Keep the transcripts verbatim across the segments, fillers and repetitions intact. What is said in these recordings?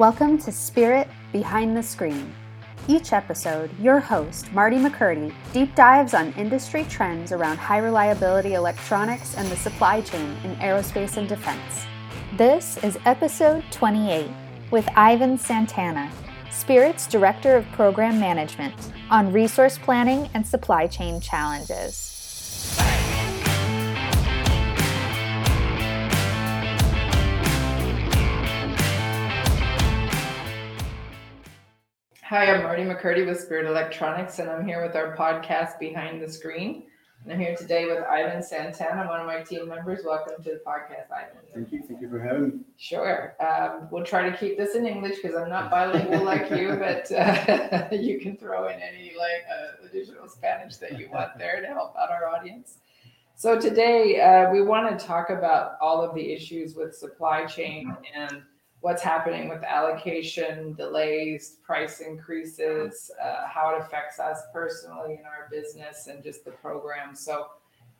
Welcome to Spirit Behind the Screen. Each episode, your host, Marty McCurdy, deep dives on industry trends around high-reliability electronics and the supply chain in aerospace and defense. This is episode twenty-eight with Ivan Santana, Spirit's Director of Program Management, on resource planning and supply chain challenges. Hi, I'm Marty McCurdy with Spirit Electronics, and I'm here with our podcast, Behind the Screen. And I'm here today with Ivan Santana, one of my team members. Welcome to the podcast, Ivan. Thank you. Thank you for having me. Sure. Um, we'll try to keep this in English because I'm not bilingual like you, but uh, you can throw in any like uh, additional Spanish that you want there to help out our audience. So today uh, we want to talk about all of the issues with supply chain and what's happening with allocation, delays, price increases, uh, how it affects us personally in our business and just the program. So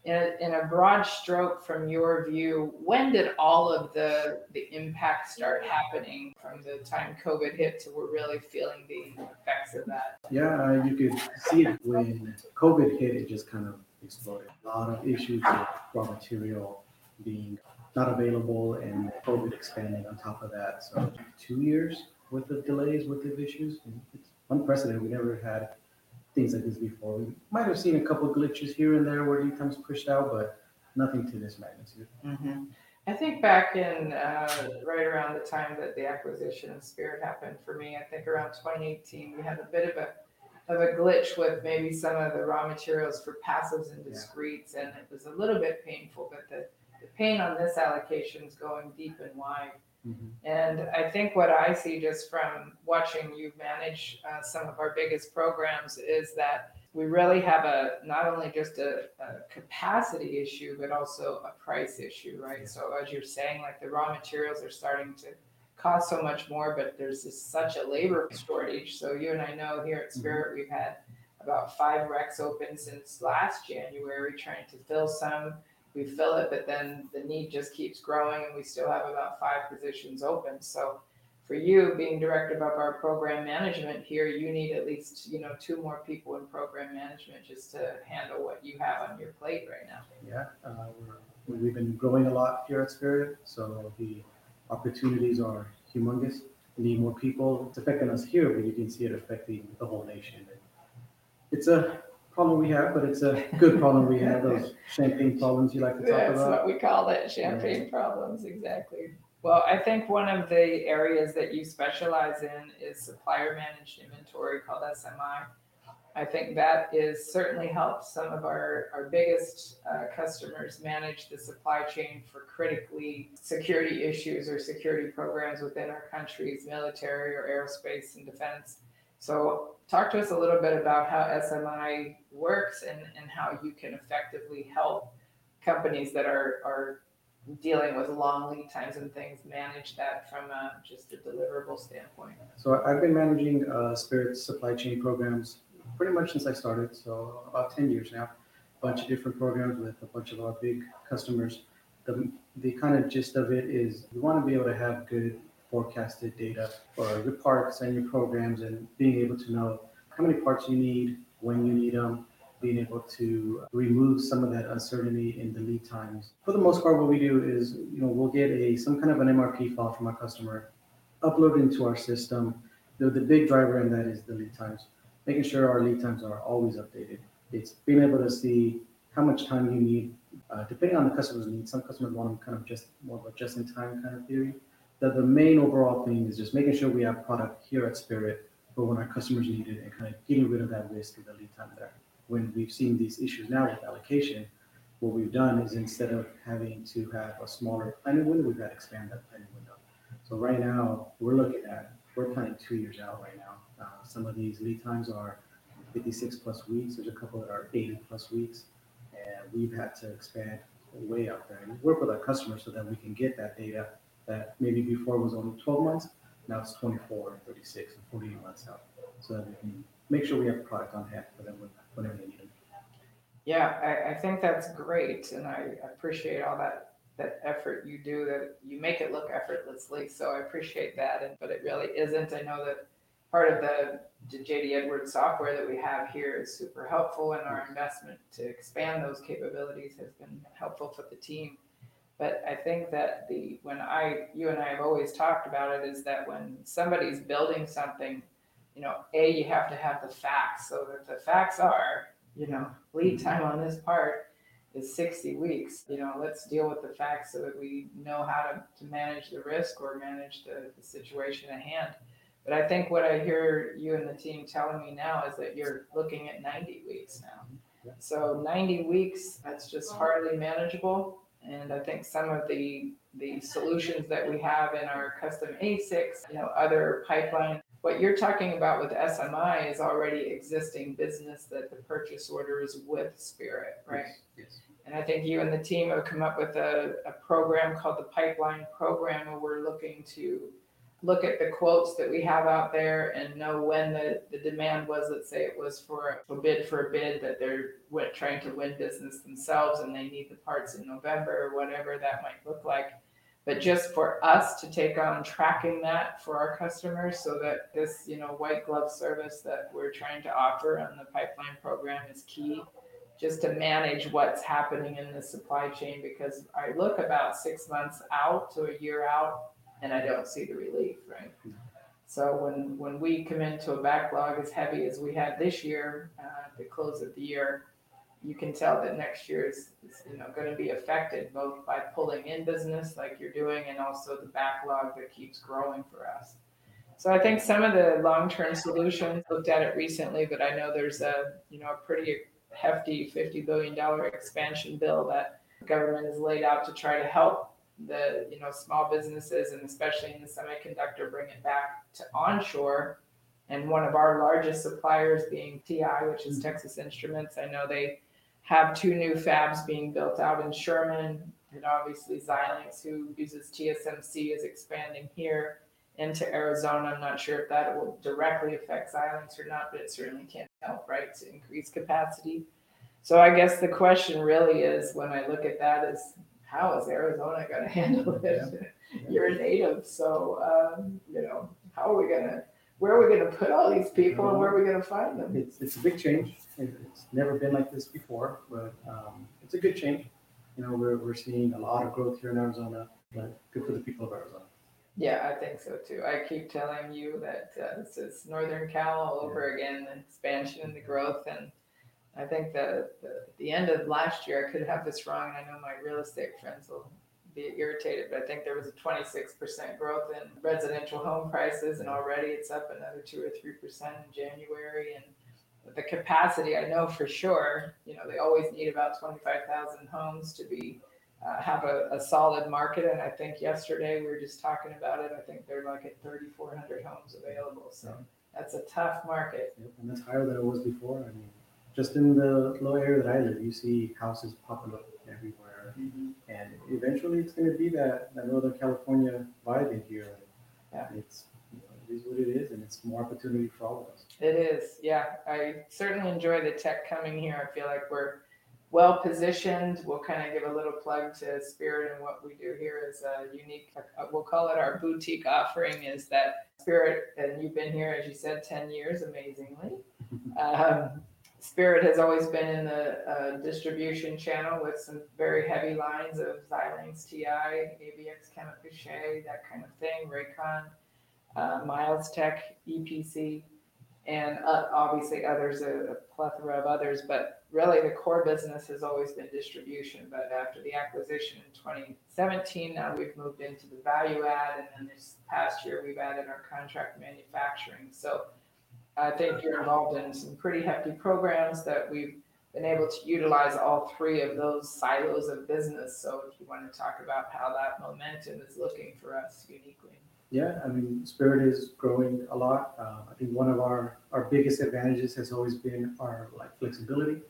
in a, in a broad stroke from your view, when did all of the, the impacts start happening from the time COVID hit to we're really feeling the effects of that? Yeah, you could see it when COVID hit, it just kind of exploded. A lot of issues with raw material being not available, and COVID expanding on top of that. So two years worth of delays, worth of issues. It's unprecedented. We never had things like this before. We might have seen a couple of glitches here and there where lead times pushed out, but nothing to this magnitude. Mm-hmm. I think back in uh, right around the time that the acquisition of Spirit happened for me, I think around twenty eighteen, we had a bit of a of a glitch with maybe some of the raw materials for passives and discretes, yeah. And it was a little bit painful, but the The pain on this allocation is going deep and wide. Mm-hmm. And I think what I see just from watching you manage uh, some of our biggest programs is that we really have a not only just a, a capacity issue, but also a price issue, right? Yeah. So as you're saying, like the raw materials are starting to cost so much more, but there's just such a labor shortage. So you and I know here at Spirit, mm-hmm. we've had about five recs open since last January, trying to fill some. We fill it, but then the need just keeps growing, and we still have about five positions open. So for you, being director of our program management here, you need at least, you know, two more people in program management just to handle what you have on your plate right now. Yeah, uh, we're, we've been growing a lot here at Spirit, so the opportunities are humongous. We need more people. It's affecting us here, but you can see it affecting the whole nation. It's a problem we have, but it's a good problem we have, those champagne problems you like to talk That's about. That's what we call it, champagne yeah. problems, exactly. Well, I think one of the areas that you specialize in is supplier-managed inventory, called S M I. I think that is certainly helped some of our, our biggest uh, customers manage the supply chain for critically security issues or security programs within our country's military or aerospace and defense. So talk to us a little bit about how S M I works and, and how you can effectively help companies that are, are dealing with long lead times and things manage that from a, just a deliverable standpoint. So I've been managing uh, Spirit's supply chain programs pretty much since I started, so about ten years now. A bunch of different programs with a bunch of our big customers. The, the kind of gist of it is you want to be able to have good forecasted data for your parts and your programs, and being able to know how many parts you need, when you need them, being able to remove some of that uncertainty in the lead times. For the most part, what we do is, you know, we'll get a some kind of an M R P file from our customer, upload into our system. The, the big driver in that is the lead times, making sure our lead times are always updated. It's being able to see how much time you need, uh, depending on the customer's needs. Some customers want them kind of just more of a just-in-time kind of theory. That the main overall thing is just making sure we have product here at Spirit for when our customers need it, and kind of getting rid of that risk of the lead time there. When we've seen these issues now with allocation, what we've done is instead of having to have a smaller planning window, we've got to expand that planning window. So right now, we're looking at, we're planning two years out right now. Uh, some of these lead times are fifty-six plus weeks. There's a couple that are eighty plus weeks. And we've had to expand way out there and work with our customers so that we can get that data that maybe before was only twelve months, now it's twenty-four, thirty-six, and forty-eight months out, so that we can make sure we have product on hand for them whenever they need it. Yeah, I, I think that's great, and I appreciate all that, that effort you do, that you make it look effortlessly. So I appreciate that, and but it really isn't. I know that part of the J D Edwards software that we have here is super helpful, and our investment to expand those capabilities has been helpful for the team. But I think that the when I you and I have always talked about it is that when somebody's building something, you know, A, you have to have the facts. So that the facts are, you know, lead time on this part is sixty weeks. You know, let's deal with the facts so that we know how to, to manage the risk or manage the, the situation at hand. But I think what I hear you and the team telling me now is that you're looking at ninety weeks now. So ninety weeks, that's just hardly manageable. And I think some of the the solutions that we have in our custom A S I Cs, you know, other pipeline, what you're talking about with S M I is already existing business that the purchase order is with Spirit, right? Yes, yes. And I think you and the team have come up with a, a program called the Pipeline Program, where we're looking to look at the quotes that we have out there and know when the, the demand was. Let's say it was for a bid for a bid that they're trying to win business themselves and they need the parts in November or whatever that might look like. But just for us to take on tracking that for our customers so that this, you know, white glove service that we're trying to offer on the Pipeline Program is key, just to manage what's happening in the supply chain, because I look about six months out to a year out and I don't see the relief, right? So when, when we come into a backlog as heavy as we had this year, uh, at the close of the year, you can tell that next year is, is you know, going to be affected both by pulling in business like you're doing and also the backlog that keeps growing for us. So I think some of the long-term solutions, looked at it recently, but I know there's a, you know, a pretty hefty fifty billion dollars expansion bill that the government has laid out to try to help the, you know, small businesses, and especially in the semiconductor, bring it back to onshore. And one of our largest suppliers being T I, which is Texas Instruments. I know they have two new fabs being built out in Sherman, and obviously Xilinx, who uses T S M C, is expanding here into Arizona. I'm not sure if that will directly affect Xilinx or not, but it certainly can help, right, to increase capacity. So I guess the question really is, when I look at that, is how is Arizona going to handle it? Yeah. Yeah. You're a native, so, um, you know, how are we going to, where are we going to put all these people, and where are we going to find them? It's, it's a big change. It's never been like this before, but um, it's a good change. You know, we're, we're seeing a lot of growth here in Arizona, but good for the people of Arizona. Yeah, I think so too. I keep telling you that uh, it's, it's Northern Cal all over yeah. again, the expansion and the growth. And I think that at the end of last year, I could have this wrong, and I know my real estate friends will be irritated, but I think there was a twenty-six percent growth in residential home prices, and already it's up another two or three percent in January. And the capacity, I know for sure, you know, they always need about twenty-five thousand homes to be uh, have a, a solid market. And I think yesterday we were just talking about it. I think they're like at thirty-four hundred homes available. So that's a tough market, and that's higher than it was before. I mean, just in the low area that I live, you see houses popping up everywhere. Mm-hmm. And eventually it's going to be that, that Northern California vibe in here. Yeah. It's, you know, it is what it is, and it's more opportunity for all of us. It is, yeah. I certainly enjoy the tech coming here. I feel like we're well positioned. We'll kind of give a little plug to Spirit, and what we do here is a unique, we'll call it our boutique offering, is that Spirit, and you've been here, as you said, ten years, amazingly. Um, Spirit has always been in the uh, distribution channel with some very heavy lines of Xilinx, T I, A B X, Chamafache, that kind of thing, Raycon, uh, Miles Tech, E P C, and uh, obviously others, a, a plethora of others. But really the core business has always been distribution. But after the acquisition in twenty seventeen, now we've moved into the value add. And then this past year, we've added our contract manufacturing. So I think you're involved in some pretty hefty programs that we've been able to utilize all three of those silos of business. So if you want to talk about how that momentum is looking for us uniquely. Yeah, I mean, Spirit is growing a lot. Uh, I think one of our, our biggest advantages has always been our like flexibility,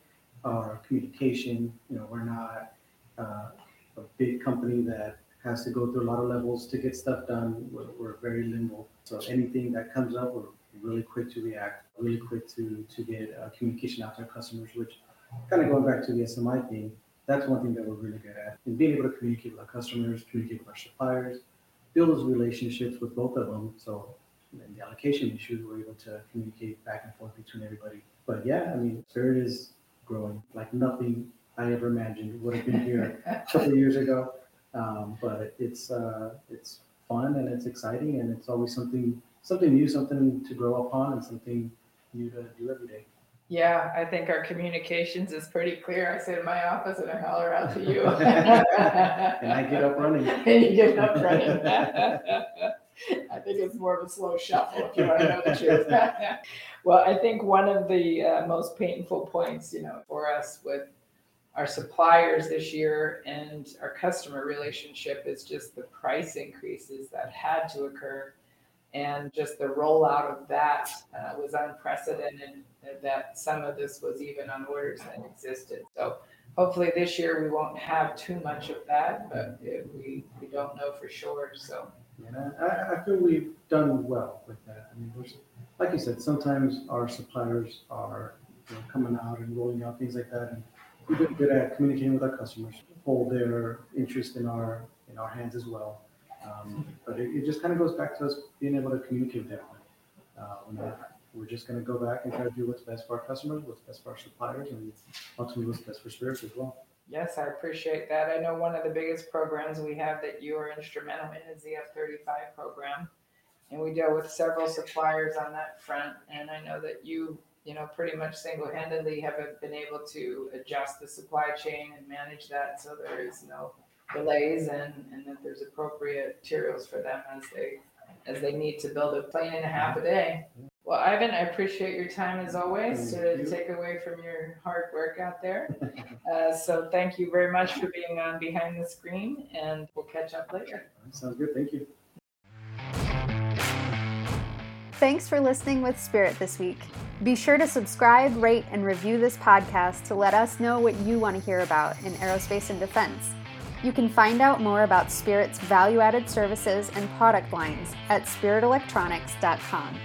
our communication. You know, we're not uh, a big company that has to go through a lot of levels to get stuff done. We're, we're very nimble. So anything that comes up, we're really quick to react, really quick to to get uh, communication out to our customers, which, kind of going back to the S M I thing, That's one thing that we're really good at, is being able to communicate with our customers, communicate with our suppliers, build those relationships with both of them. So in the allocation issues, we're able to communicate back and forth between everybody. But yeah, I mean, Spirit is growing like nothing I ever imagined would have been here a couple of years ago. Um, but it's uh, it's fun and it's exciting, and it's always something something new, something to grow upon, and something new to do every day. Yeah, I think our communications is pretty clear. I sit in my office and I holler out to you. And I get up running. And you get up running. I think it's more of a slow shuffle if you want to know the truth. Well, I think one of the uh, most painful points, you know, for us with our suppliers this year and our customer relationship is just the price increases that had to occur. And just the rollout of that uh, was unprecedented, that some of this was even on orders that existed. So hopefully this year we won't have too much of that, but it, we, we don't know for sure. So yeah, I, I feel we've done well with that. I mean, we're, like you said, sometimes our suppliers are you know, coming out and rolling out things like that. And we've been good at communicating with our customers, hold their interest in our in our hands as well. Um, but it, it just kind of goes back to us being able to communicate that way. Uh, we're, we're just going to go back and try to do what's best for our customers, what's best for our suppliers, and ultimately what's best for Spirit as well. Yes, I appreciate that. I know one of the biggest programs we have that you are instrumental in is the F thirty-five program, and we deal with several suppliers on that front. And I know that you, you know, pretty much single-handedly have been able to adjust the supply chain and manage that so there is no delays and, and that there's appropriate materials for them as they as they need to build a plane and a half a day. Well, Ivan, I appreciate your time as always to take away from your hard work out there. Uh, so thank you very much for being on Behind the Screen, and we'll catch up later. Sounds good. Thank you. Thanks for listening with Spirit this week. Be sure to subscribe, rate, and review this podcast to let us know what you want to hear about in aerospace and defense. You can find out more about Spirit's value-added services and product lines at spirit electronics dot com.